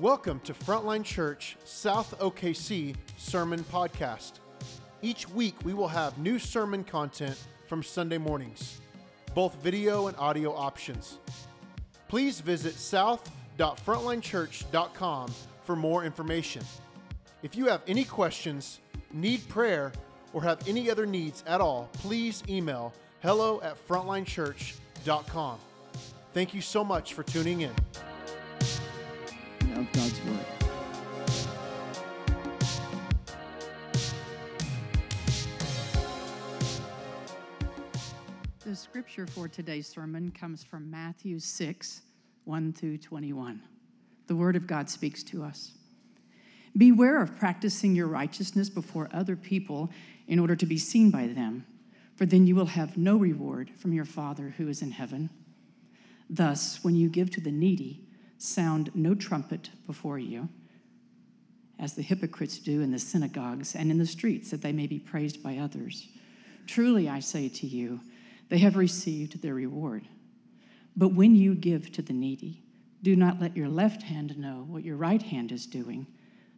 Welcome to Frontline Church South OKC Sermon Podcast. Each week we will have new sermon content from Sunday mornings, both video and audio options. Please visit south.frontlinechurch.com for more information. If you have any questions, need prayer, or have any other needs at all, please email hello@frontlinechurch.com. Thank you so much for tuning in. Of God's Word. The scripture for today's sermon comes from Matthew 6, 1 through 21. The Word of God speaks to us. Beware of practicing your righteousness before other people in order to be seen by them, for then you will have no reward from your Father who is in heaven. Thus, when you give to the needy, sound no trumpet before you, as the hypocrites do in the synagogues and in the streets, that they may be praised by others. Truly, I say to you, they have received their reward. But when you give to the needy, do not let your left hand know what your right hand is doing,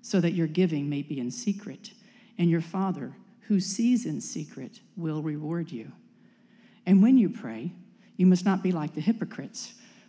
so that your giving may be in secret, and your Father, who sees in secret, will reward you. And when you pray, you must not be like the hypocrites,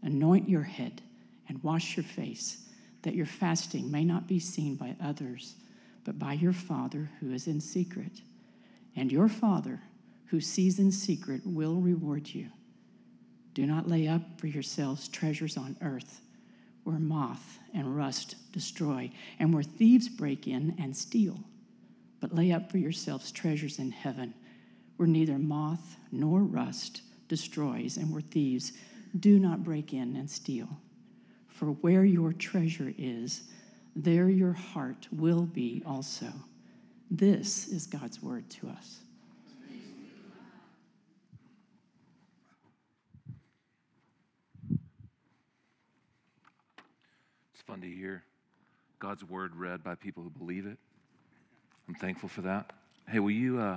anoint your head and wash your face, that your fasting may not be seen by others, but by your Father who is in secret. And your Father who sees in secret will reward you. Do not lay up for yourselves treasures on earth, where moth and rust destroy, and where thieves break in and steal. But lay up for yourselves treasures in heaven, where neither moth nor rust destroys, and where thieves do not break in and steal. For where your treasure is, there your heart will be also. This is God's word to us. It's fun to hear God's word read by people who believe it. I'm thankful for that. Hey, will you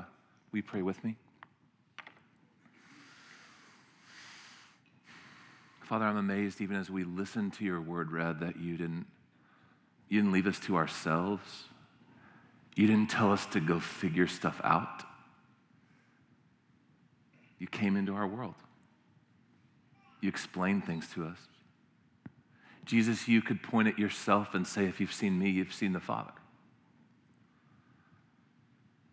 pray with me? Father, I'm amazed even as we listen to your word read that you didn't leave us to ourselves. You didn't tell us to go figure stuff out. You came into our world. You explained things to us. Jesus, you could point at yourself and say, if you've seen me, you've seen the Father.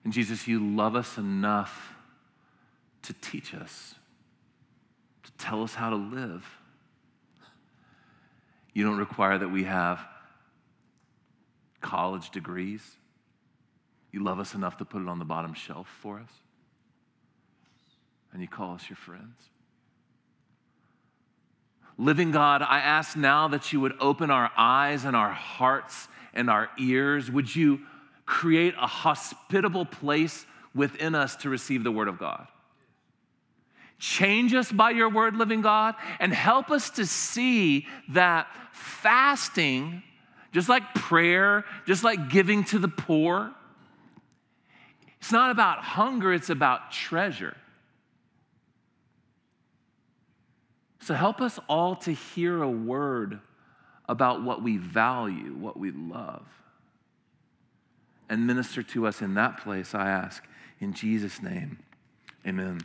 And Jesus, you love us enough to teach us, to tell us how to live. You don't require that we have college degrees. You love us enough to put it on the bottom shelf for us. And you call us your friends. Living God, I ask now that you would open our eyes and our hearts and our ears. Would you create a hospitable place within us to receive the word of God? Change us by your word, living God, and help us to see that fasting just like prayer, just like giving to the poor. It's not about hunger, it's about treasure. So help us all to hear a word about what we value, what we love, and minister to us in that place, I ask, in Jesus' name, amen.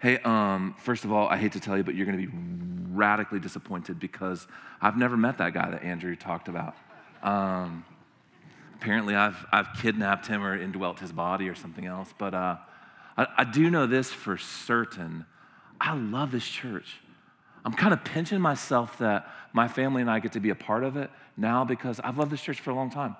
Hey, first of all, I hate to tell you, but you're going to be radically disappointed because I've never met that guy that Andrew talked about. Apparently, I've kidnapped him or indwelt his body or something else. But I do know this for certain. I love this church. I'm kind of pinching myself that my family and I get to be a part of it now because I've loved this church for a long time,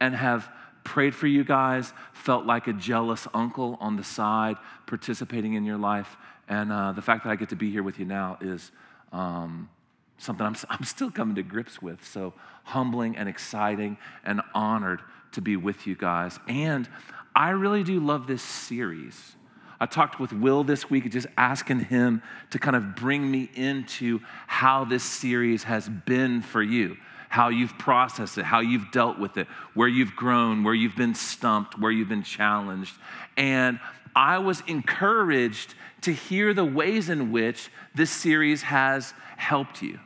and have prayed for you guys, felt like a jealous uncle on the side participating in your life. And the fact that I get to be here with you now is something I'm still coming to grips with. So humbling and exciting and honored to be with you guys. And I really do love this series. I talked with Will this week, just asking him to kind of bring me into how this series has been for you, how you've processed it, how you've dealt with it, where you've grown, where you've been stumped, where you've been challenged. And I was encouraged to hear the ways in which this series has helped you.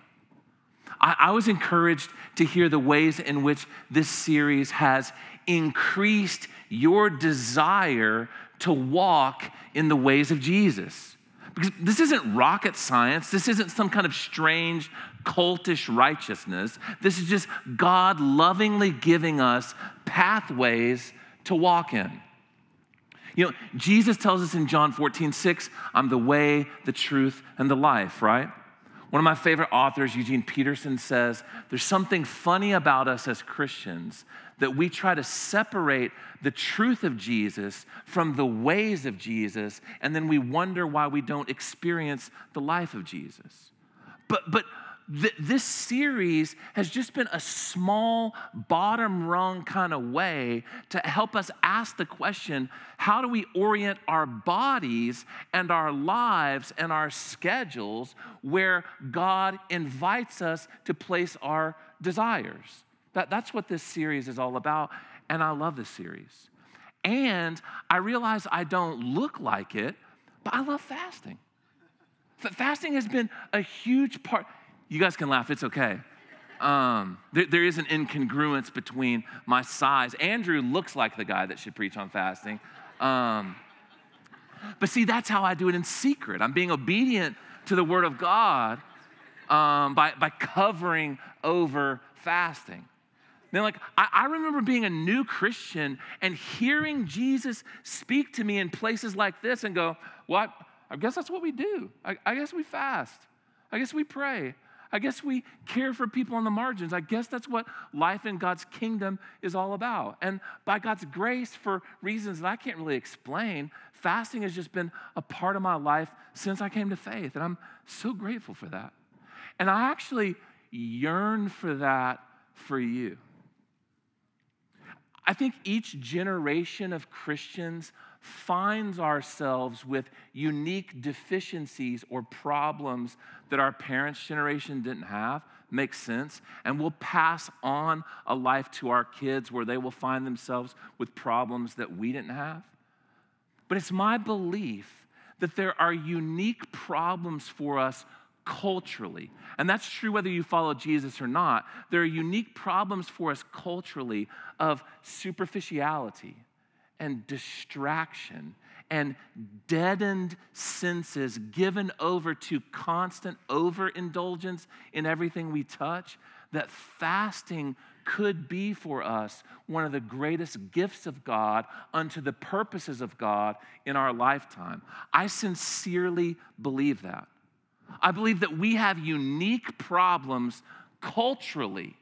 I was encouraged to hear the ways in which this series has increased your desire to walk in the ways of Jesus. Because this isn't rocket science. This isn't some kind of strange cultish righteousness. This is just God lovingly giving us pathways to walk in. You know, Jesus tells us in John 14:6, I'm the way, the truth, and the life, right? One of my favorite authors, Eugene Peterson, says, there's something funny about us as Christians that we try to separate the truth of Jesus from the ways of Jesus, and then we wonder why we don't experience the life of Jesus. This series has just been a small, bottom rung kind of way to help us ask the question, how do we orient our bodies and our lives and our schedules where God invites us to place our desires? That's what this series is all about, and I love this series. And I realize I don't look like it, but I love fasting. Fasting has been a huge part. You guys can laugh, it's okay. There is an incongruence between my size. Andrew looks like the guy that should preach on fasting. But see, that's how I do it in secret. I'm being obedient to the word of God by covering over fasting. Then, I remember being a new Christian and hearing Jesus speak to me in places like this and go, well, I guess that's what we do. I guess we fast. I guess we pray. I guess we care for people on the margins. I guess that's what life in God's kingdom is all about. And by God's grace, for reasons that I can't really explain, fasting has just been a part of my life since I came to faith, and I'm so grateful for that. And I actually yearn for that for you. I think each generation of Christians finds ourselves with unique deficiencies or problems that our parents' generation didn't have. Makes sense. And we'll pass on a life to our kids where they will find themselves with problems that we didn't have. But it's my belief that there are unique problems for us culturally. And that's true whether you follow Jesus or not. There are unique problems for us culturally of superficiality and distraction and deadened senses given over to constant overindulgence in everything we touch, that fasting could be for us one of the greatest gifts of God unto the purposes of God in our lifetime. I sincerely believe that. I believe that we have unique problems culturally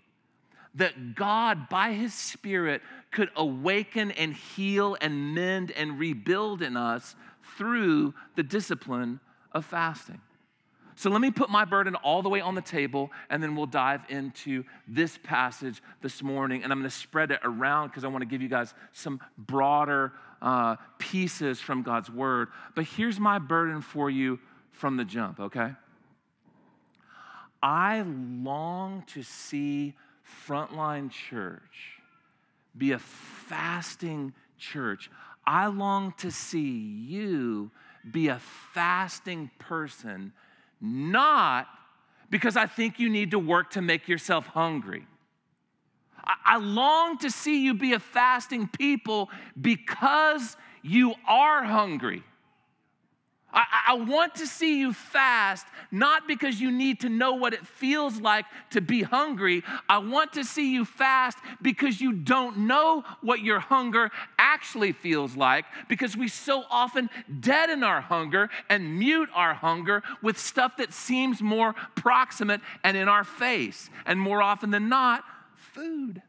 that God, by His Spirit, could awaken and heal and mend and rebuild in us through the discipline of fasting. So let me put my burden all the way on the table, and then we'll dive into this passage this morning. And I'm going to spread it around because I want to give you guys some broader pieces from God's Word. But here's my burden for you from the jump, okay? I long to see Frontline Church be a fasting church. I long to see you be a fasting person, not because I think you need to work to make yourself hungry. I long to see you be a fasting people because you are hungry. I want to see you fast, not because you need to know what it feels like to be hungry. I want to see you fast because you don't know what your hunger actually feels like, because we so often deaden our hunger and mute our hunger with stuff that seems more proximate and in our face, and more often than not, food.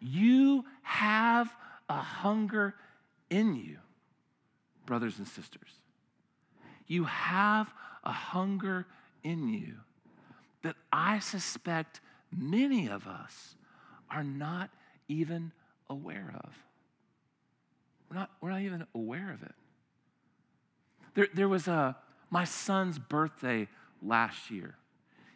You have a hunger in you. Brothers and sisters, you have a hunger in you that I suspect many of us are not even aware of. We're not even aware of it. There was my son's birthday last year.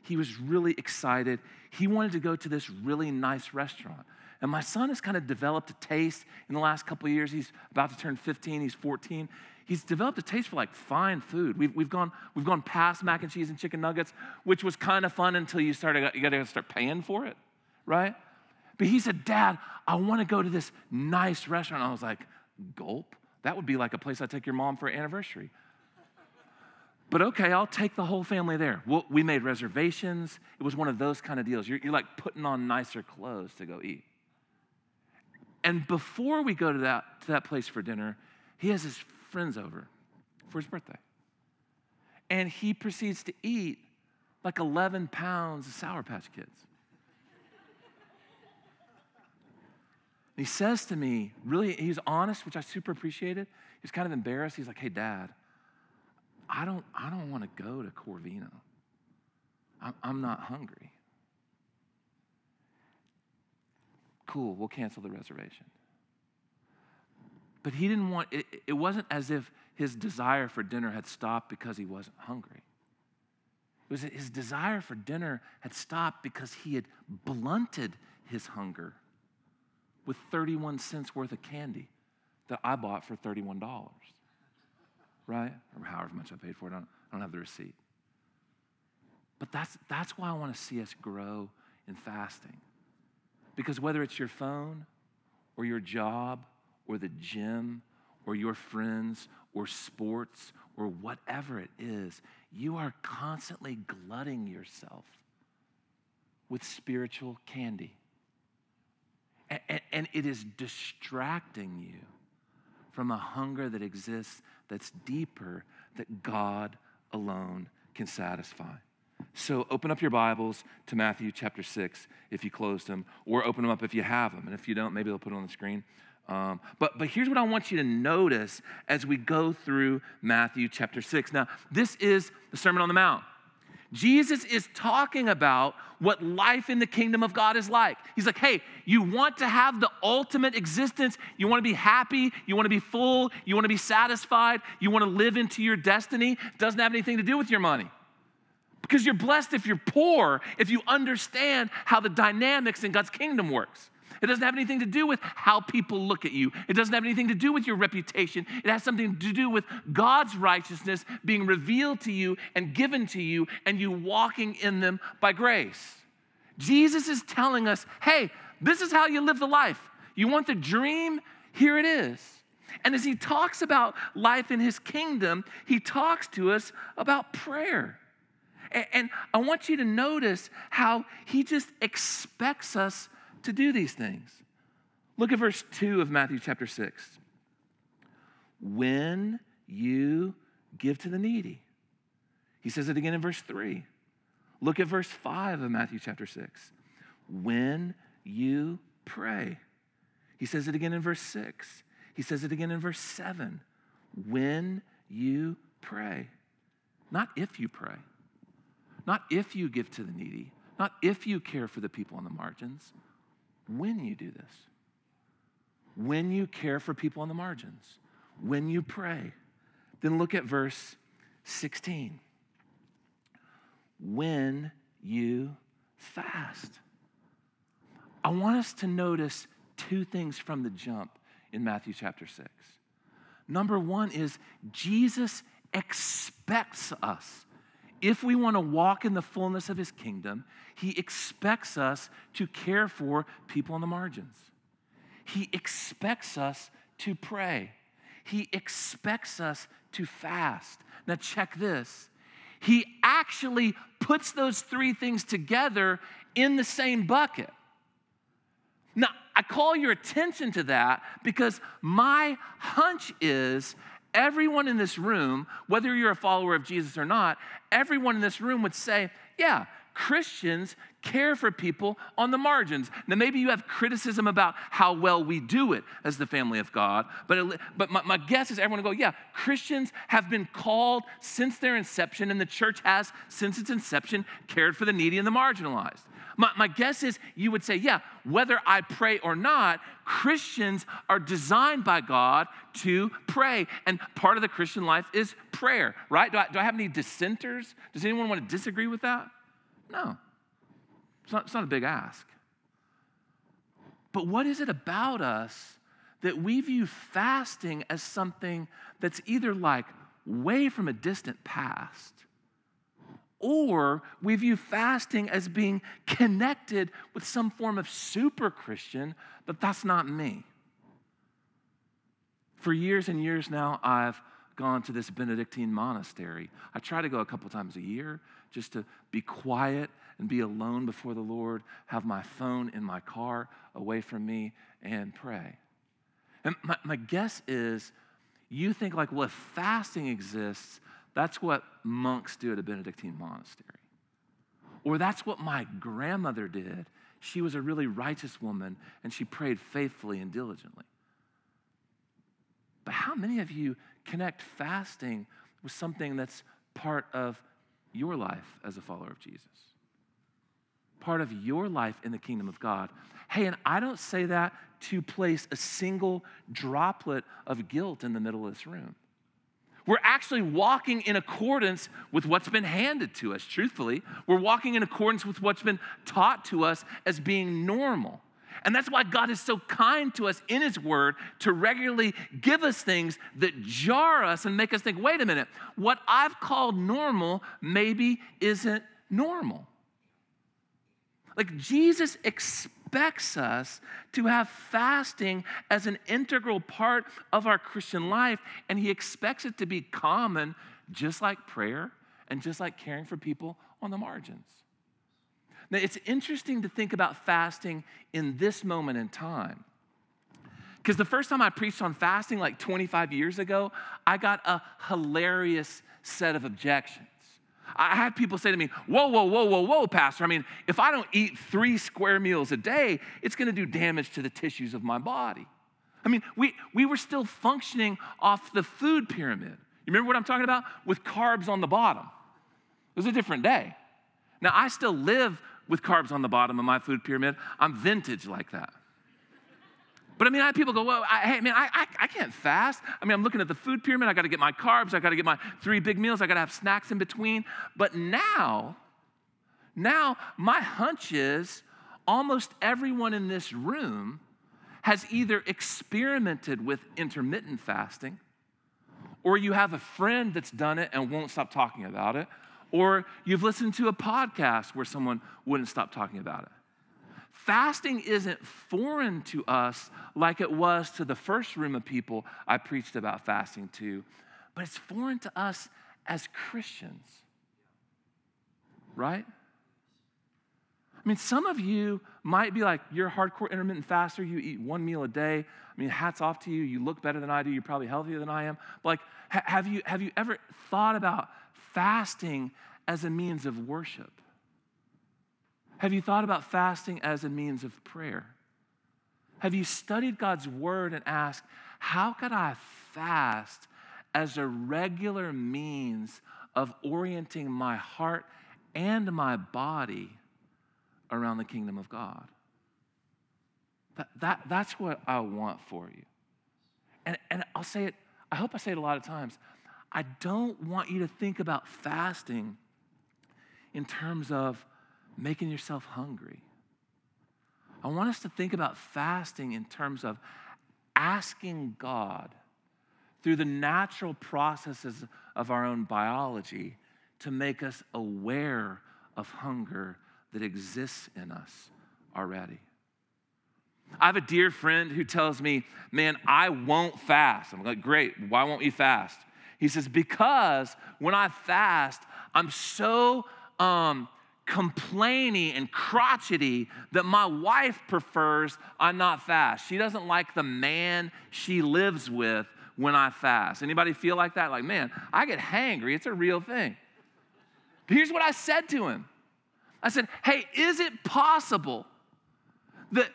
He was really excited. He wanted to go to this really nice restaurant. And my son has kind of developed a taste in the last couple of years. He's about to turn 15. He's 14. He's developed a taste for like fine food. We've gone past mac and cheese and chicken nuggets, which was kind of fun until you got to start paying for it, right? But he said, "Dad, I want to go to this nice restaurant." And I was like, "Gulp! That would be like a place I take your mom for an anniversary." But okay, I'll take the whole family there. We made reservations. It was one of those kind of deals. You're like putting on nicer clothes to go eat. And before we go to that place for dinner, he has his friends over for his birthday. And he proceeds to eat like 11 pounds of Sour Patch Kids. And he says to me, really, he's honest, which I super appreciated. He was kind of embarrassed. He's like, "Hey, Dad, I don't want to go to Corvino. I'm not hungry." Cool, we'll cancel the reservation. But he didn't want, it wasn't as if his desire for dinner had stopped because he wasn't hungry. It was his desire for dinner had stopped because he had blunted his hunger with 31 cents worth of candy that I bought for $31, right? Or however much I paid for it, I don't have the receipt. But that's why I want to see us grow in fasting. Because whether it's your phone or your job or the gym or your friends or sports or whatever it is, you are constantly glutting yourself with spiritual candy. And it is distracting you from a hunger that exists that's deeper, that God alone can satisfy. So open up your Bibles to Matthew chapter 6 if you closed them, or open them up if you have them. And if you don't, maybe they'll put it on the screen. But here's what I want you to notice as we go through Matthew chapter 6. Now, this is the Sermon on the Mount. Jesus is talking about what life in the kingdom of God is like. He's like, hey, you want to have the ultimate existence. You want to be happy. You want to be full. You want to be satisfied. You want to live into your destiny. It doesn't have anything to do with your money. Because you're blessed if you're poor, if you understand how the dynamics in God's kingdom works. It doesn't have anything to do with how people look at you. It doesn't have anything to do with your reputation. It has something to do with God's righteousness being revealed to you and given to you, and you walking in them by grace. Jesus is telling us, hey, this is how you live the life. You want the dream? Here it is. And as he talks about life in his kingdom, he talks to us about prayer. And I want you to notice how he just expects us to do these things. Look at verse 2 of Matthew chapter 6. When you give to the needy. He says it again in verse 3. Look at verse 5 of Matthew chapter 6. When you pray. He says it again in verse 6. He says it again in verse 7. When you pray. Not if you pray. Not if you give to the needy, not if you care for the people on the margins, when you do this. When you care for people on the margins, when you pray. Then look at verse 16. when you fast. I want us to notice two things from the jump in Matthew chapter 6. Number one is Jesus expects us. If we want to walk in the fullness of his kingdom, he expects us to care for people on the margins. He expects us to pray. He expects us to fast. Now check this. He actually puts those three things together in the same bucket. Now, I call your attention to that because my hunch is everyone in this room, whether you're a follower of Jesus or not, everyone in this room would say, yeah, Christians care for people on the margins. Now, maybe you have criticism about how well we do it as the family of God, but my guess is everyone will go, yeah, Christians have been called since their inception, and the church has, since its inception, cared for the needy and the marginalized. My guess is you would say, yeah, whether I pray or not, Christians are designed by God to pray, and part of the Christian life is prayer, right? Do I have any dissenters? Does anyone want to disagree with that? No, it's not a big ask. But what is it about us that we view fasting as something that's either like way from a distant past, or we view fasting as being connected with some form of super Christian, but that's not me? For years and years now, I've gone to this Benedictine monastery. I try to go a couple times a year just to be quiet and be alone before the Lord, have my phone in my car away from me, and pray. And my guess is you think like, well, if fasting exists, that's what monks do at a Benedictine monastery. Or that's what my grandmother did. She was a really righteous woman, and she prayed faithfully and diligently. But how many of you connect fasting with something that's part of your life as a follower of Jesus? Part of your life in the kingdom of God. Hey, and I don't say that to place a single droplet of guilt in the middle of this room. We're actually walking in accordance with what's been handed to us, truthfully. We're walking in accordance with what's been taught to us as being normal. And that's why God is so kind to us in his word to regularly give us things that jar us and make us think, wait a minute, what I've called normal maybe isn't normal. Like Jesus expects us to have fasting as an integral part of our Christian life, and he expects it to be common, just like prayer and just like caring for people on the margins. Now, it's interesting to think about fasting in this moment in time, because the first time I preached on fasting, like 25 years ago, I got a hilarious set of objections. I had people say to me, whoa, Pastor. I mean, if I don't eat 3 square meals a day, it's going to do damage to the tissues of my body. I mean, we were still functioning off the food pyramid. You remember what I'm talking about? With carbs on the bottom. It was a different day. Now, I still live with carbs on the bottom of my food pyramid. I'm vintage like that. But I mean, I have people go, well, I can't fast. I mean, I'm looking at the food pyramid. I got to get my carbs. I got to get my 3 big meals. I got to have snacks in between. But now my hunch is almost everyone in this room has either experimented with intermittent fasting, or you have a friend that's done it and won't stop talking about it, or you've listened to a podcast where someone wouldn't stop talking about it. Fasting isn't foreign to us like it was to the first room of people I preached about fasting to, but it's foreign to us as Christians, right? I mean, some of you might be like, you're a hardcore intermittent faster, you eat 1 meal a day. I mean, hats off to you. You look better than I do. You're probably healthier than I am. But like, have you ever thought about fasting as a means of worship? Have you thought about fasting as a means of prayer? Have you studied God's word and asked, how could I fast as a regular means of orienting my heart and my body around the kingdom of God? That's what I want for you. And I'll say it, I hope I say it a lot of times, I don't want you to think about fasting in terms of making yourself hungry. I want us to think about fasting in terms of asking God through the natural processes of our own biology to make us aware of hunger that exists in us already. I have a dear friend who tells me, man, I won't fast. I'm like, great, why won't you fast? He says, because when I fast, I'm so complaining and crotchety that my wife prefers I not fast. She doesn't like the man she lives with when I fast. Anybody feel like that? Like, man, I get hangry. It's a real thing. But here's what I said to him. I said, hey, is it possible that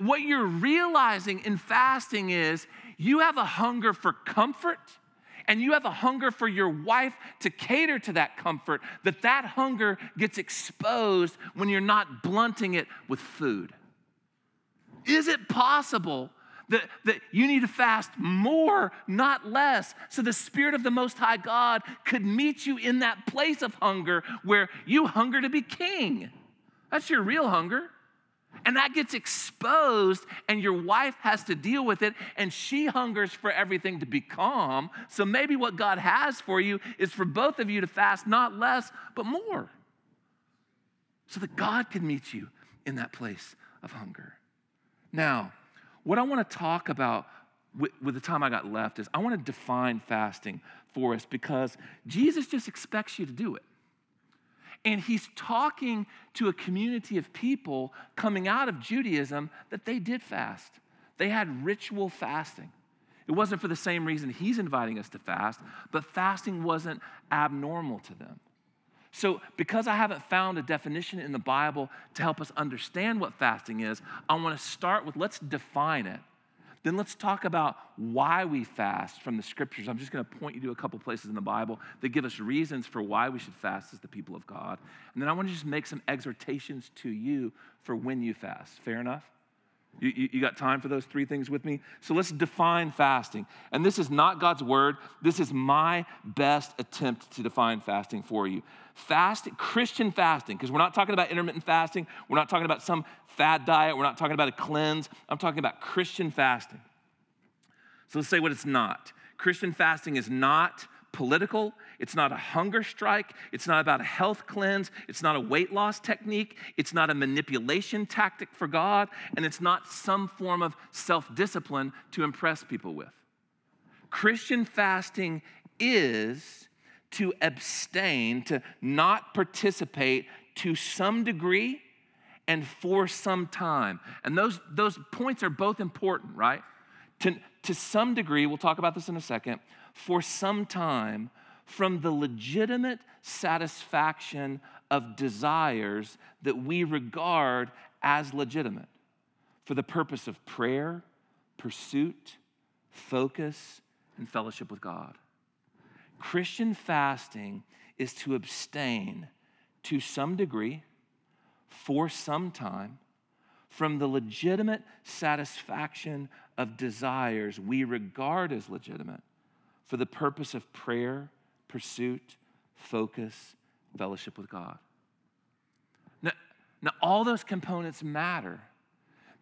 what you're realizing in fasting is you have a hunger for comfort and you have a hunger for your wife to cater to that comfort, that hunger gets exposed when you're not blunting it with food? Is it possible that you need to fast more, not less, so the Spirit of the Most High God could meet you in that place of hunger where you hunger to be king? That's your real hunger. And that gets exposed, and your wife has to deal with it, and she hungers for everything to be calm. So maybe what God has for you is for both of you to fast, not less, but more, so that God can meet you in that place of hunger. Now, what I want to talk about with the time I got left is I want to define fasting for us, because Jesus just expects you to do it. And he's talking to a community of people coming out of Judaism that they did fast. They had ritual fasting. It wasn't for the same reason he's inviting us to fast, but fasting wasn't abnormal to them. So because I haven't found a definition in the Bible to help us understand what fasting is, I want to start with, let's define it. Then let's talk about why we fast from the scriptures. I'm just going to point you to a couple places in the Bible that give us reasons for why we should fast as the people of God. And then I want to just make some exhortations to you for when you fast. Fair enough? You got time for those three things with me? So let's define fasting. And this is not God's word. This is my best attempt to define fasting for you. Christian fasting, because we're not talking about intermittent fasting. We're not talking about some fad diet. We're not talking about a cleanse. I'm talking about Christian fasting. So let's say what it's not. Christian fasting is not political. It's not a hunger strike. It's not about a health cleanse. It's not a weight loss technique. It's not a manipulation tactic for God. And it's not some form of self-discipline to impress people with. Christian fasting is to abstain, to not participate to some degree and for some time. And those points are both important, right? To some degree, we'll talk about this in a second, for some time from the legitimate satisfaction of desires that we regard as legitimate for the purpose of prayer, pursuit, focus, and fellowship with God. Christian fasting is to abstain to some degree for some time from the legitimate satisfaction of desires we regard as legitimate for the purpose of prayer, pursuit, focus, fellowship with God. Now, all those components matter,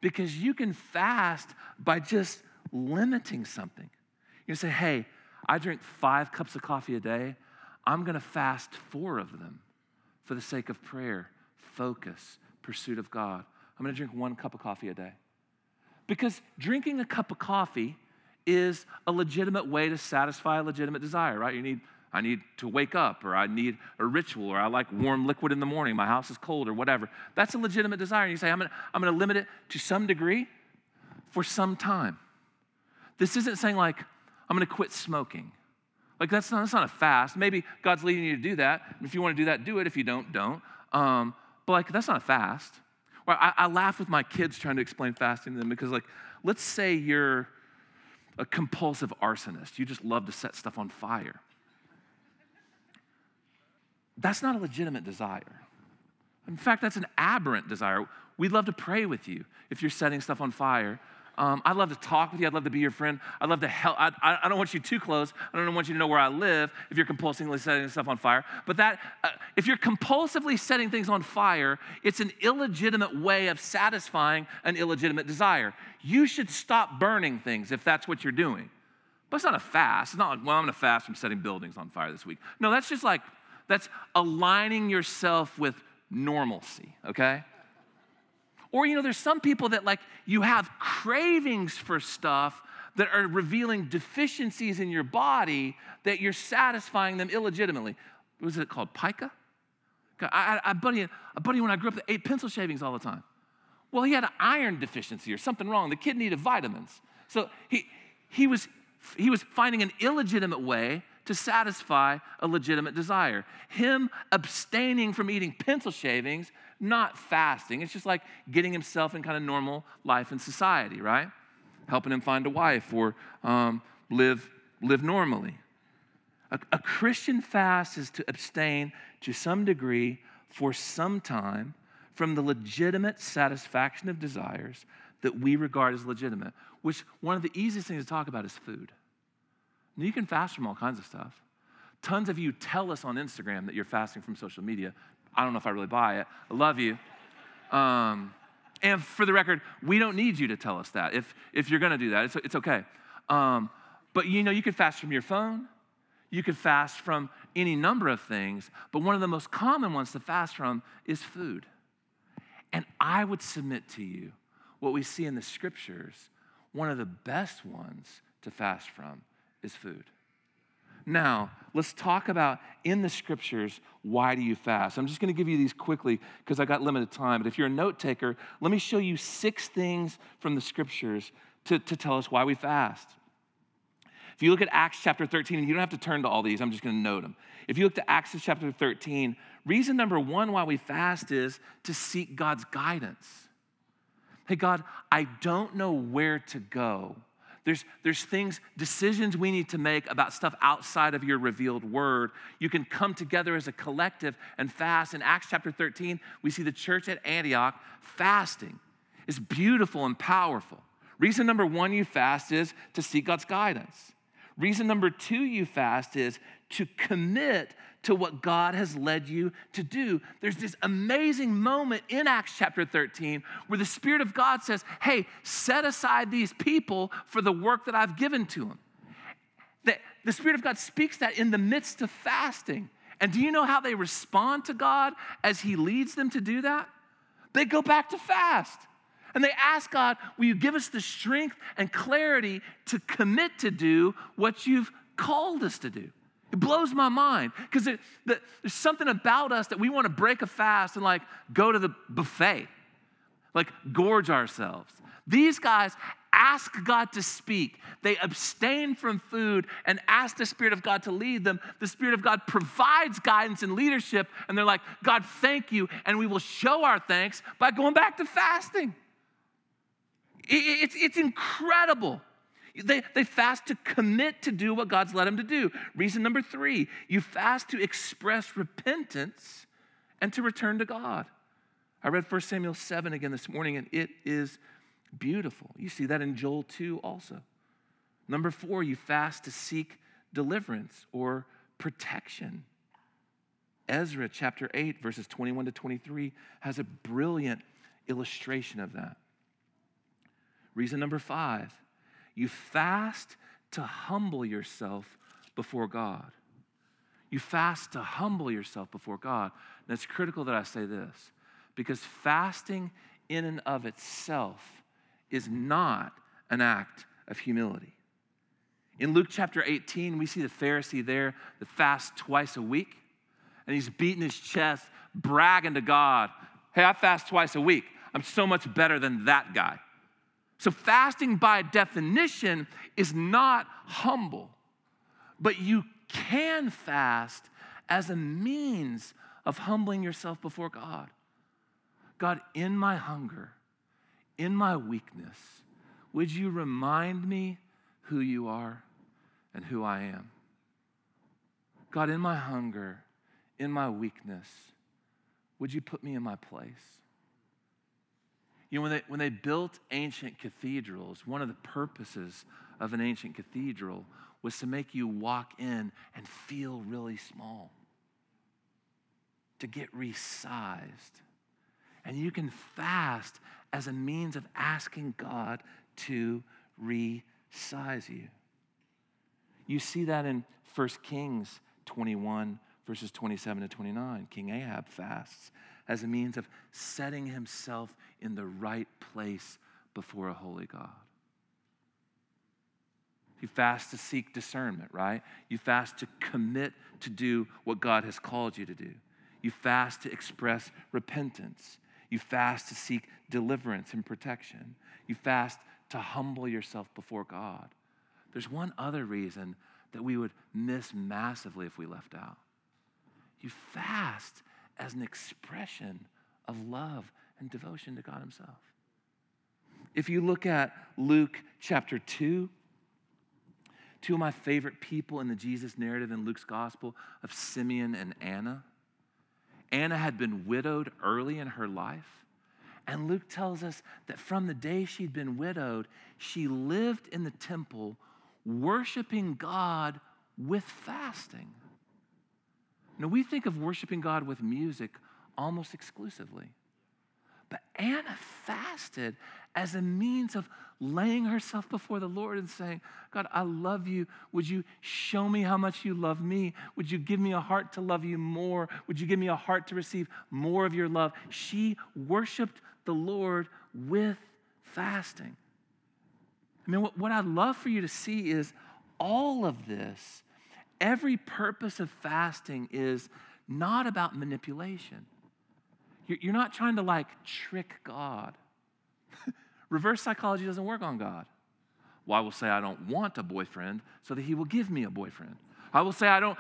because you can fast by just limiting something. You say, hey, I drink 5 cups of coffee a day. I'm going to fast 4 of them for the sake of prayer, focus, pursuit of God. I'm going to drink 1 cup of coffee a day. Because drinking a cup of coffee is a legitimate way to satisfy a legitimate desire, right? I need to wake up, or I need a ritual, or I like warm liquid in the morning, my house is cold, or whatever. That's a legitimate desire. And you say, I'm going to limit it to some degree for some time. This isn't saying like, I'm going to quit smoking. Like that's not a fast. Maybe God's leading you to do that. And if you want to do that, do it. If you don't, don't. But like that's not a fast. Or I laugh with my kids trying to explain fasting to them, because like, let's say you're a compulsive arsonist. You just love to set stuff on fire. That's not a legitimate desire. In fact, that's an aberrant desire. We'd love to pray with you if you're setting stuff on fire. I'd love to talk with you. I'd love to be your friend. I'd love to help. I don't want you too close. I don't want you to know where I live if you're compulsively setting stuff on fire. But that, if you're compulsively setting things on fire, it's an illegitimate way of satisfying an illegitimate desire. You should stop burning things if that's what you're doing. But it's not a fast. It's not like, well, I'm going to fast from setting buildings on fire this week. No, that's just like, that's aligning yourself with normalcy, okay? Or, you know, there's some people that, like, you have cravings for stuff that are revealing deficiencies in your body that you're satisfying them illegitimately. What was it called? Pica? A buddy when I grew up that ate pencil shavings all the time. Well, he had an iron deficiency or something wrong. The kid needed vitamins. So he was finding an illegitimate way to satisfy a legitimate desire. Him abstaining from eating pencil shavings, not fasting. It's just like getting himself in kind of normal life in society, right? Helping him find a wife or live normally. A Christian fast is to abstain to some degree for some time from the legitimate satisfaction of desires that we regard as legitimate, which one of the easiest things to talk about is food. You can fast from all kinds of stuff. Tons of you tell us on Instagram that you're fasting from social media. I don't know if I really buy it. I love you. And for the record, we don't need you to tell us that. If you're going to do that, it's okay. But you know, you could fast from your phone. You could fast from any number of things. But one of the most common ones to fast from is food. And I would submit to you what we see in the scriptures, one of the best ones to fast from is food. Now, let's talk about in the scriptures, why do you fast? I'm just going to give you these quickly because I got limited time. But if you're a note taker, let me show you 6 things from the scriptures to tell us why we fast. If you look at Acts chapter 13, and you don't have to turn to all these, I'm just going to note them. If you look to Acts chapter 13, reason number 1 why we fast is to seek God's guidance. Hey, God, I don't know where to go. There's things, decisions we need to make about stuff outside of your revealed word. You can come together as a collective and fast. In Acts chapter 13, we see the church at Antioch fasting. It's beautiful and powerful. Reason number 1 you fast is to seek God's guidance. Reason number 2 you fast is to commit to what God has led you to do. There's this amazing moment in Acts chapter 13 where the Spirit of God says, hey, set aside these people for the work that I've given to them. The Spirit of God speaks that in the midst of fasting. And do you know how they respond to God as he leads them to do that? They go back to fast. And they ask God, will you give us the strength and clarity to commit to do what you've called us to do? It blows my mind because there's something about us that we want to break a fast and like go to the buffet, like gorge ourselves. These guys ask God to speak. They abstain from food and ask the Spirit of God to lead them. The Spirit of God provides guidance and leadership, and they're like, God, thank you, and we will show our thanks by going back to fasting. It's incredible. They fast to commit to do what God's led them to do. Reason number 3, you fast to express repentance and to return to God. I read 1 Samuel 7 again this morning, and it is beautiful. You see that in Joel 2 also. Number 4, you fast to seek deliverance or protection. Ezra chapter 8, verses 21 to 23 has a brilliant illustration of that. Reason number 5, you fast to humble yourself before God. You fast to humble yourself before God. And it's critical that I say this, because fasting in and of itself is not an act of humility. In Luke chapter 18, we see the Pharisee there that fasts twice a week, and he's beating his chest, bragging to God, hey, I fast twice a week. I'm so much better than that guy. So fasting by definition is not humble, but you can fast as a means of humbling yourself before God. God, in my hunger, in my weakness, would you remind me who you are and who I am? God, in my hunger, in my weakness, would you put me in my place? You know, when they built ancient cathedrals, one of the purposes of an ancient cathedral was to make you walk in and feel really small, to get resized. And you can fast as a means of asking God to resize you. You see that in 1 Kings 21, verses 27 to 29. King Ahab fasts as a means of setting himself in the right place before a holy God. You fast to seek discernment, right? You fast to commit to do what God has called you to do. You fast to express repentance. You fast to seek deliverance and protection. You fast to humble yourself before God. There's one other reason that we would miss massively if we left out. You fast as an expression of love and devotion to God himself. If you look at Luke chapter 2, two of my favorite people in the Jesus narrative in Luke's gospel of Simeon and Anna. Anna had been widowed early in her life, and Luke tells us that from the day she'd been widowed, she lived in the temple worshiping God with fasting. Now, we think of worshiping God with music almost exclusively. But Anna fasted as a means of laying herself before the Lord and saying, God, I love you. Would you show me how much you love me? Would you give me a heart to love you more? Would you give me a heart to receive more of your love? She worshiped the Lord with fasting. I mean, what I'd love for you to see is all of this. Every purpose of fasting is not about manipulation. You're not trying to trick God. Reverse psychology doesn't work on God. Well, I will say I don't want a boyfriend so that he will give me a boyfriend. I will say I don't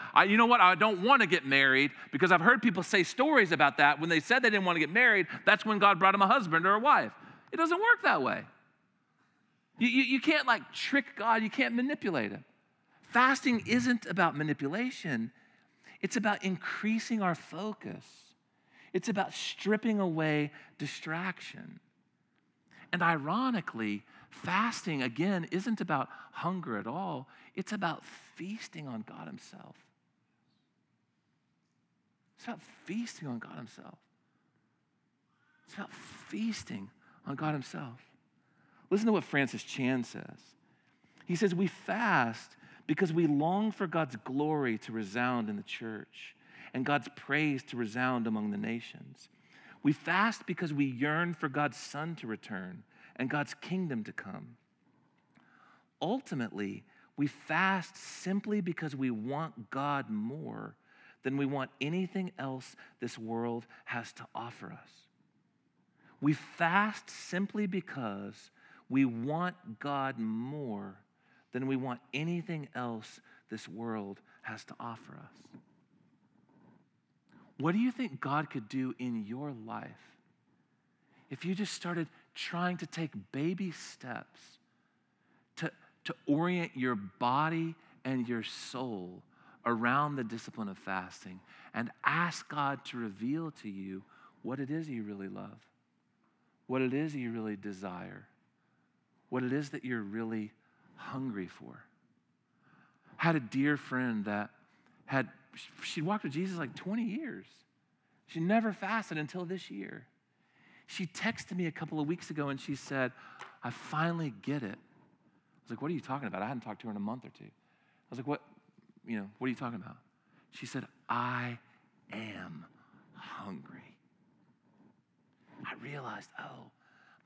want to get married because I've heard people say stories about that. When they said they didn't want to get married, that's when God brought him a husband or a wife. It doesn't work that way. You can't trick God. You can't manipulate him. Fasting isn't about manipulation. It's about increasing our focus. It's about stripping away distraction. And ironically, fasting, again, isn't about hunger at all. It's about feasting on God himself. It's about feasting on God himself. It's about feasting on God himself. Listen to what Francis Chan says. He says, we fast because we long for God's glory to resound in the church and God's praise to resound among the nations. We fast because we yearn for God's Son to return and God's kingdom to come. Ultimately, we fast simply because we want God more than we want anything else this world has to offer us. We fast simply because we want God more than we want anything else this world has to offer us. What do you think God could do in your life if you just started trying to take baby steps to orient your body and your soul around the discipline of fasting and ask God to reveal to you what it is you really love, what it is you really desire, what it is that you're really hungry for. I had a dear friend that she'd walked with Jesus 20 years. She never fasted until this year. She texted me a couple of weeks ago and she said, I finally get it. I was like, what are you talking about? I hadn't talked to her in a month or two. I was like, what are you talking about? She said, I am hungry. I realized,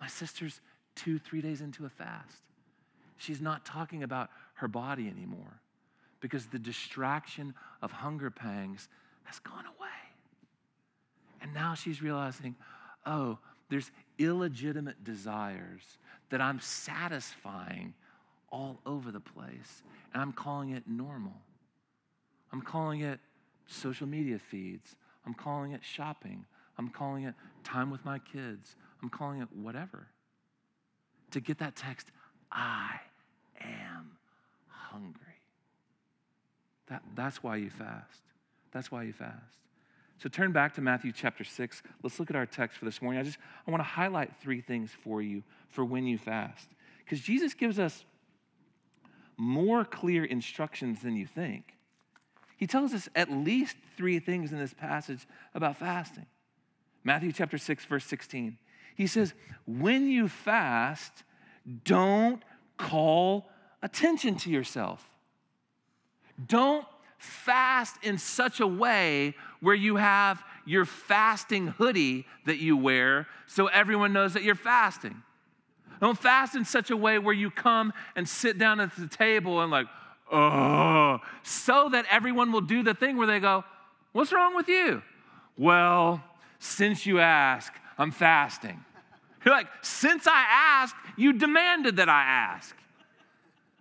my sister's 2-3 days into a fast. She's not talking about her body anymore because the distraction of hunger pangs has gone away. And now she's realizing, there's illegitimate desires that I'm satisfying all over the place, and I'm calling it normal. I'm calling it social media feeds. I'm calling it shopping. I'm calling it time with my kids. I'm calling it whatever. To get that text, I am hungry. That's why you fast. So turn back to Matthew chapter 6. Let's look at our text for this morning. I want to highlight three things for you for when you fast. Because Jesus gives us more clear instructions than you think. He tells us at least three things in this passage about fasting. Matthew chapter 6, verse 16. He says, when you fast, don't call attention to yourself. Don't fast in such a way where you have your fasting hoodie that you wear so everyone knows that you're fasting. Don't fast in such a way where you come and sit down at the table and so that everyone will do the thing where they go, what's wrong with you? Well, since you ask, I'm fasting. You're like, since I asked, you demanded that I ask.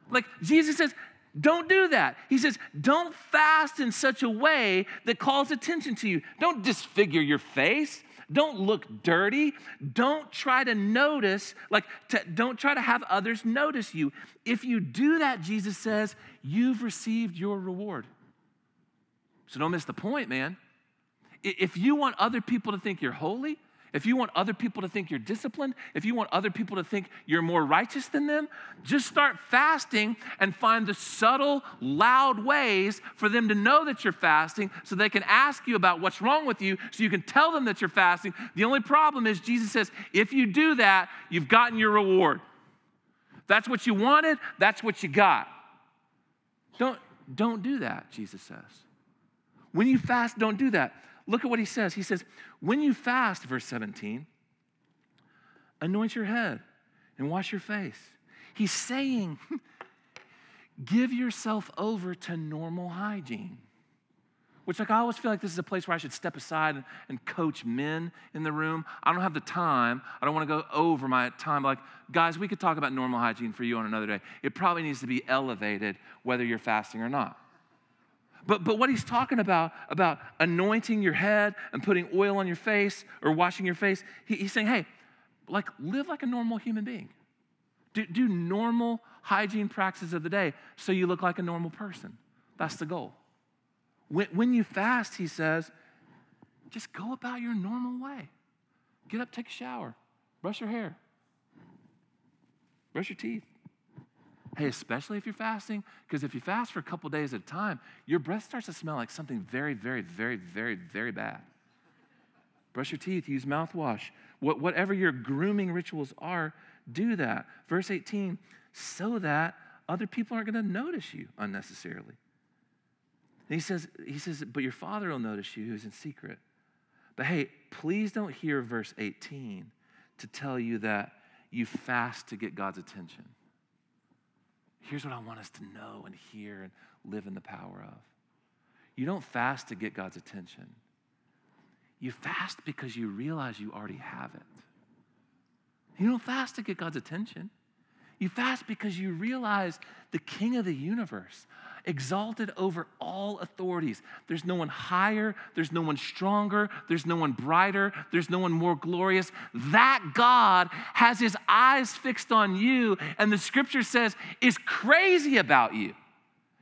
Like Jesus says, don't do that. He says, don't fast in such a way that calls attention to you. Don't disfigure your face. Don't look dirty. Don't try to notice, don't try to have others notice you. If you do that, Jesus says, you've received your reward. So don't miss the point, man. If you want other people to think you're holy, if you want other people to think you're disciplined, if you want other people to think you're more righteous than them, just start fasting and find the subtle, loud ways for them to know that you're fasting so they can ask you about what's wrong with you so you can tell them that you're fasting. The only problem is Jesus says, if you do that, you've gotten your reward. That's what you wanted. That's what you got. Don't do that, Jesus says. When you fast, don't do that. Look at what he says. He says, when you fast, verse 17, anoint your head and wash your face. He's saying, give yourself over to normal hygiene, which I always feel like this is a place where I should step aside and coach men in the room. I don't have the time. I don't want to go over my time. Guys, we could talk about normal hygiene for you on another day. It probably needs to be elevated whether you're fasting or not. But what he's talking about anointing your head and putting oil on your face or washing your face, he's saying, hey, live like a normal human being. Do normal hygiene practices of the day so you look like a normal person. That's the goal. When you fast, he says, just go about your normal way. Get up, take a shower, brush your hair, brush your teeth. Hey, especially if you're fasting, because if you fast for a couple days at a time, your breath starts to smell like something very, very, very, very, very bad. Brush your teeth, use mouthwash. Whatever your grooming rituals are, do that. Verse 18, so that other people aren't going to notice you unnecessarily. And he says, but your Father will notice you who's in secret. But hey, please don't hear verse 18 to tell you that you fast to get God's attention. Here's what I want us to know and hear and live in the power of. You don't fast to get God's attention. You fast because you realize you already have it. You don't fast to get God's attention. You fast because you realize the King of the universe, exalted over all authorities. There's no one higher. There's no one stronger. There's no one brighter. There's no one more glorious. That God has his eyes fixed on you, and the scripture says is crazy about you.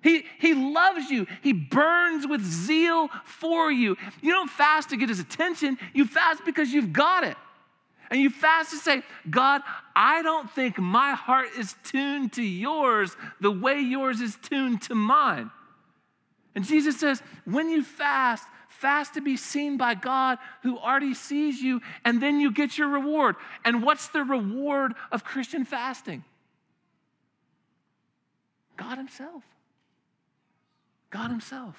He loves you. He burns with zeal for you. You don't fast to get his attention. You fast because you've got it. And you fast to say, God, I don't think my heart is tuned to yours the way yours is tuned to mine. And Jesus says, when you fast, fast to be seen by God who already sees you, and then you get your reward. And what's the reward of Christian fasting? God himself. God himself.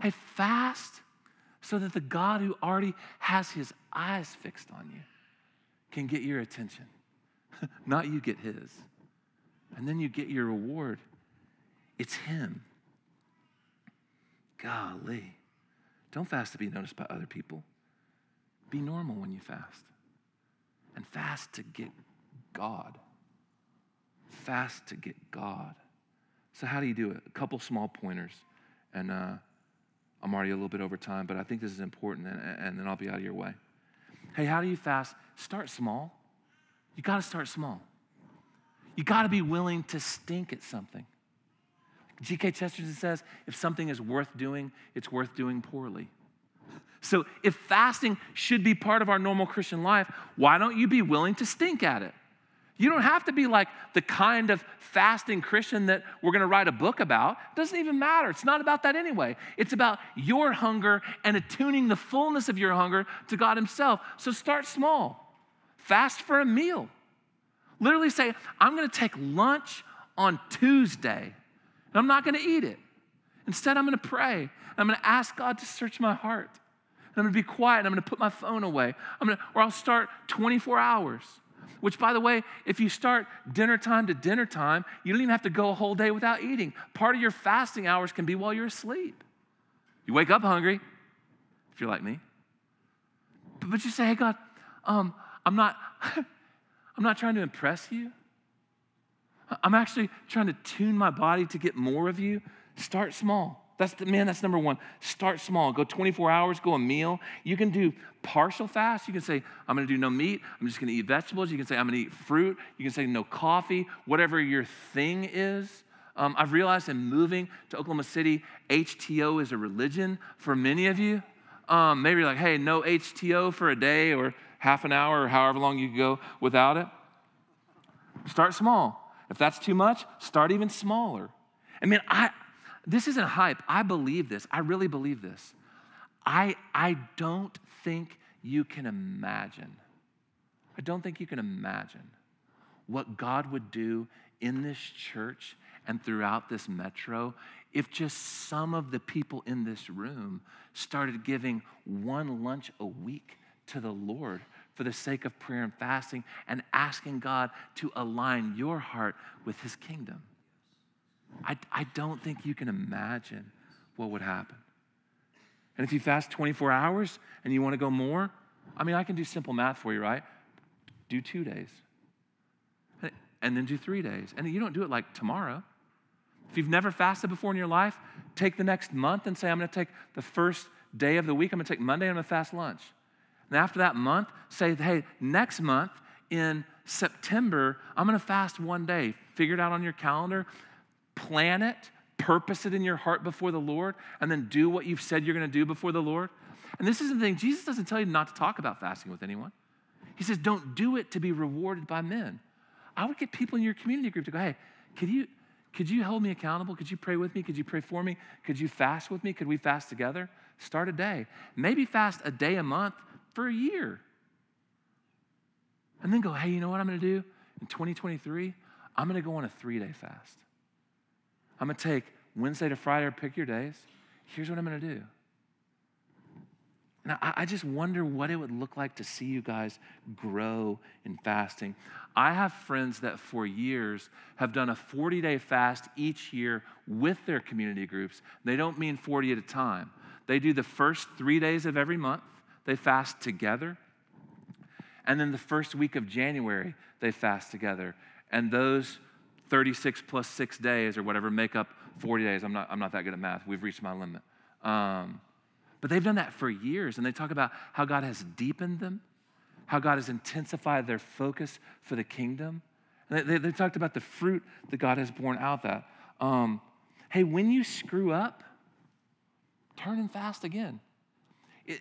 Hey, fast so that the God who already has his eyes fixed on you can get your attention. Not you get his. And then you get your reward. It's him. Golly. Don't fast to be noticed by other people. Be normal when you fast. And fast to get God. Fast to get God. So how do you do it? A couple small pointers. And I'm already a little bit over time, but I think this is important, and then I'll be out of your way. Hey, how do you fast? Start small. You got to start small. You got to be willing to stink at something. G.K. Chesterton says, if something is worth doing, it's worth doing poorly. So if fasting should be part of our normal Christian life, why don't you be willing to stink at it? You don't have to be like the kind of fasting Christian that we're going to write a book about. It doesn't even matter. It's not about that anyway. It's about your hunger and attuning the fullness of your hunger to God himself. So start small. Fast for a meal. Literally say, I'm going to take lunch on Tuesday, and I'm not going to eat it. Instead, I'm going to pray, and I'm going to ask God to search my heart. And I'm going to be quiet, and I'm going to put my phone away. I'll start 24 hours. Which, by the way, if you start dinner time to dinner time, you don't even have to go a whole day without eating. Part of your fasting hours can be while you're asleep. You wake up hungry, if you're like me. But you say, hey, God, I'm not trying to impress you. I'm actually trying to tune my body to get more of you. Start small. That's number one. Start small. Go 24 hours, go a meal. You can do partial fast. You can say, I'm going to do no meat. I'm just going to eat vegetables. You can say, I'm going to eat fruit. You can say no coffee, whatever your thing is. I've realized in moving to Oklahoma City, HTO is a religion for many of you. Maybe you're like, hey, no HTO for a day or half an hour or however long you go without it. Start small. If that's too much, start even smaller. I mean, this isn't hype. I believe this. I really believe this. I don't think you can imagine. I don't think you can imagine what God would do in this church and throughout this metro if just some of the people in this room started giving one lunch a week to the Lord for the sake of prayer and fasting and asking God to align your heart with his kingdom. I don't think you can imagine what would happen. And if you fast 24 hours and you want to go more, I mean, I can do simple math for you, right? Do 2 days and then do 3 days. And you don't do it like tomorrow. If you've never fasted before in your life, take the next month and say, I'm going to take the first day of the week. I'm going to take Monday and I'm going to fast lunch. And after that month, say, hey, next month in September, I'm going to fast one day. Figure it out on your calendar. Plan it, purpose it in your heart before the Lord, and then do what you've said you're going to do before the Lord. And this is the thing, Jesus doesn't tell you not to talk about fasting with anyone. He says, don't do it to be rewarded by men. I would get people in your community group to go, hey, could you hold me accountable? Could you pray with me? Could you pray for me? Could you fast with me? Could we fast together? Start a day. Maybe fast a day a month for a year. And then go, hey, you know what I'm going to do? In 2023, I'm going to go on a 3-day fast. I'm going to take Wednesday to Friday, or pick your days. Here's what I'm going to do. Now, I just wonder what it would look like to see you guys grow in fasting. I have friends that for years have done a 40-day fast each year with their community groups. They don't mean 40 at a time. They do the first 3 days of every month. They fast together. And then the first week of January, they fast together. And those 36 plus 6 days or whatever make up 40 days. I'm not that good at math. We've reached my limit. But they've done that for years, and they talk about how God has deepened them, how God has intensified their focus for the kingdom. And they talked about the fruit that God has borne out that. Hey, when you screw up, turn and fast again.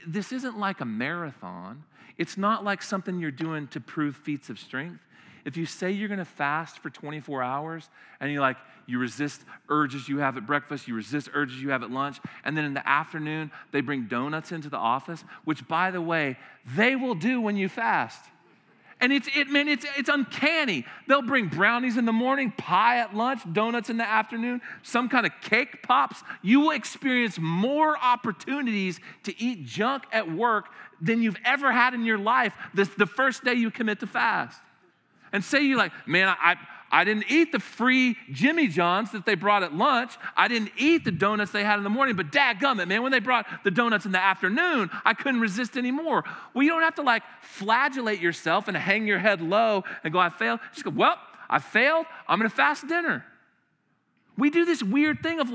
This isn't like a marathon. It's not like something you're doing to prove feats of strength. If you say you're going to fast for 24 hours and you resist urges you have at breakfast, you resist urges you have at lunch, and then in the afternoon, they bring donuts into the office, which, by the way, they will do when you fast. And it's uncanny. They'll bring brownies in the morning, pie at lunch, donuts in the afternoon, some kind of cake pops. You will experience more opportunities to eat junk at work than you've ever had in your life the first day you commit to fast. And say you're like, man, I didn't eat the free Jimmy John's that they brought at lunch. I didn't eat the donuts they had in the morning, but dadgummit, man, when they brought the donuts in the afternoon, I couldn't resist anymore. Well, you don't have to flagellate yourself and hang your head low and go, I failed. Just go, well, I failed. I'm going to fast dinner. We do this weird thing of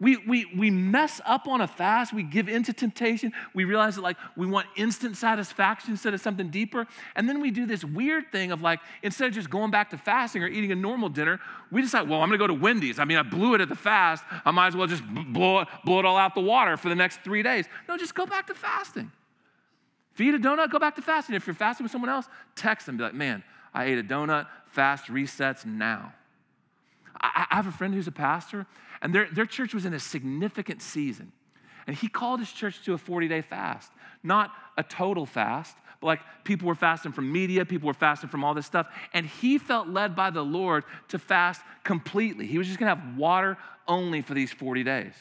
We mess up on a fast. We give into temptation. We realize that we want instant satisfaction instead of something deeper. And then we do this weird thing of instead of just going back to fasting or eating a normal dinner, we decide, well, I'm going to go to Wendy's. I mean, I blew it at the fast. I might as well just blow it all out the water for the next 3 days. No, just go back to fasting. If you eat a donut, go back to fasting. If you're fasting with someone else, text them. Be like, man, I ate a donut. Fast resets now. I have a friend who's a pastor, and their church was in a significant season. And he called his church to a 40-day fast. Not a total fast, but people were fasting from media, people were fasting from all this stuff. And he felt led by the Lord to fast completely. He was just going to have water only for these 40 days.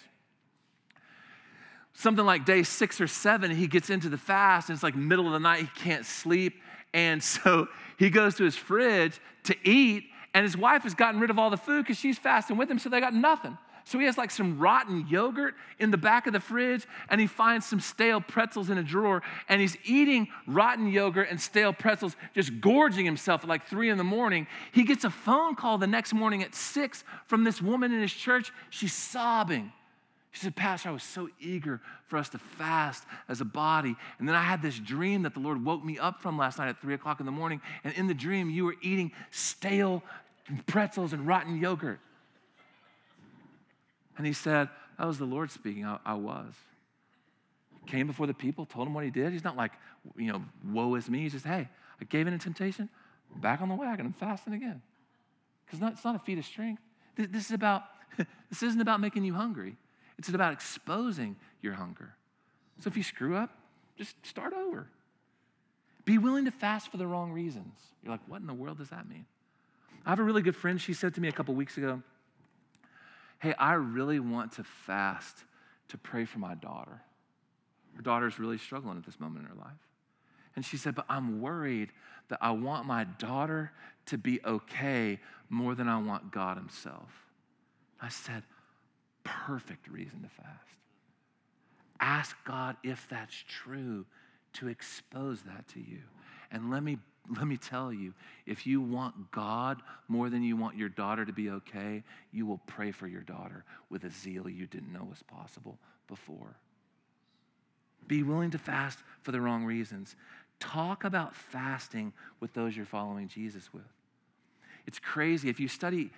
Something like day 6 or 7, he gets into the fast, and it's middle of the night, he can't sleep. And so he goes to his fridge to eat, and his wife has gotten rid of all the food because she's fasting with him, so they got nothing. So he has some rotten yogurt in the back of the fridge, and he finds some stale pretzels in a drawer, and he's eating rotten yogurt and stale pretzels, just gorging himself at 3 a.m. He gets a phone call the next morning at 6 from this woman in his church. She's sobbing. She said, Pastor, I was so eager for us to fast as a body. And then I had this dream that the Lord woke me up from last night at 3:00 a.m. And in the dream, you were eating stale pretzels and rotten yogurt. And he said, that was the Lord speaking. I was. Came before the people, told him what he did. He's not woe is me. He's just, hey, I gave in to temptation. I'm back on the wagon. I'm fasting again. Because it's not a feat of strength. This isn't about making you hungry. It's about exposing your hunger. So if you screw up, just start over. Be willing to fast for the wrong reasons. You're like, what in the world does that mean? I have a really good friend. She said to me a couple weeks ago, hey, I really want to fast to pray for my daughter. Her daughter's really struggling at this moment in her life. And she said, but I'm worried that I want my daughter to be okay more than I want God himself. I said, perfect reason to fast. Ask God if that's true to expose that to you. And let me tell you, if you want God more than you want your daughter to be okay, you will pray for your daughter with a zeal you didn't know was possible before. Be willing to fast for the wrong reasons. Talk about fasting with those you're following Jesus with. It's crazy. If you study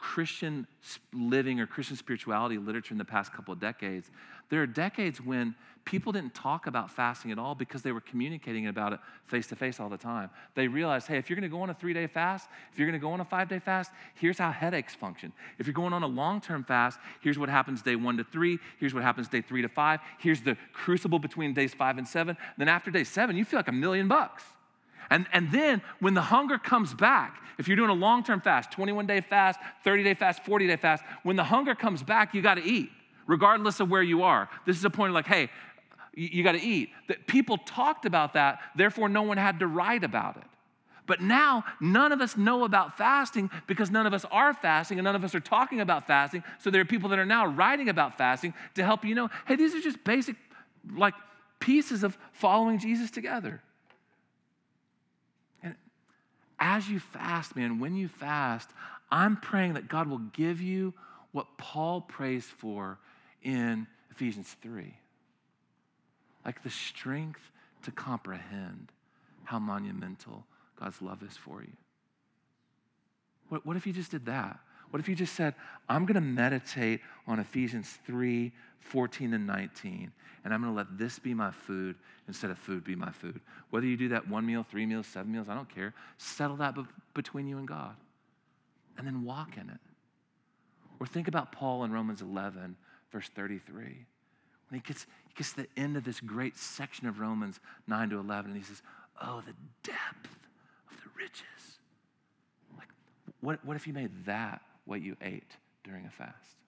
Christian living or Christian spirituality literature in the past couple of decades, there are decades when people didn't talk about fasting at all because they were communicating about it face-to-face all the time. They realized, hey, if you're going to go on a 3-day fast, if you're going to go on a 5-day fast, here's how headaches function. If you're going on a long-term fast, here's what happens day 1 to 3. Here's what happens day 3 to 5. Here's the crucible between days 5 and 7. Then after day 7, you feel like $1,000,000. And then when the hunger comes back, if you're doing a long-term fast, 21-day fast, 30-day fast, 40-day fast, when the hunger comes back, you got to eat, regardless of where you are. This is a point of hey, you got to eat. That people talked about that, therefore no one had to write about it. But now none of us know about fasting because none of us are fasting and none of us are talking about fasting. So there are people that are now writing about fasting to help you know, hey, these are just basic pieces of following Jesus together. As you fast, man, when you fast, I'm praying that God will give you what Paul prays for in Ephesians 3. The strength to comprehend how monumental God's love is for you. What if you just did that? What if you just said, I'm going to meditate on Ephesians 3, 14 and 19, and I'm going to let this be my food instead of food be my food. Whether you do that 1 meal, 3 meals, 7 meals, I don't care. Settle that between you and God, and then walk in it. Or think about Paul in Romans 11, verse 33, when he gets to the end of this great section of Romans 9 to 11, and he says, oh, the depth of the riches. What if you made that what you ate during a fast?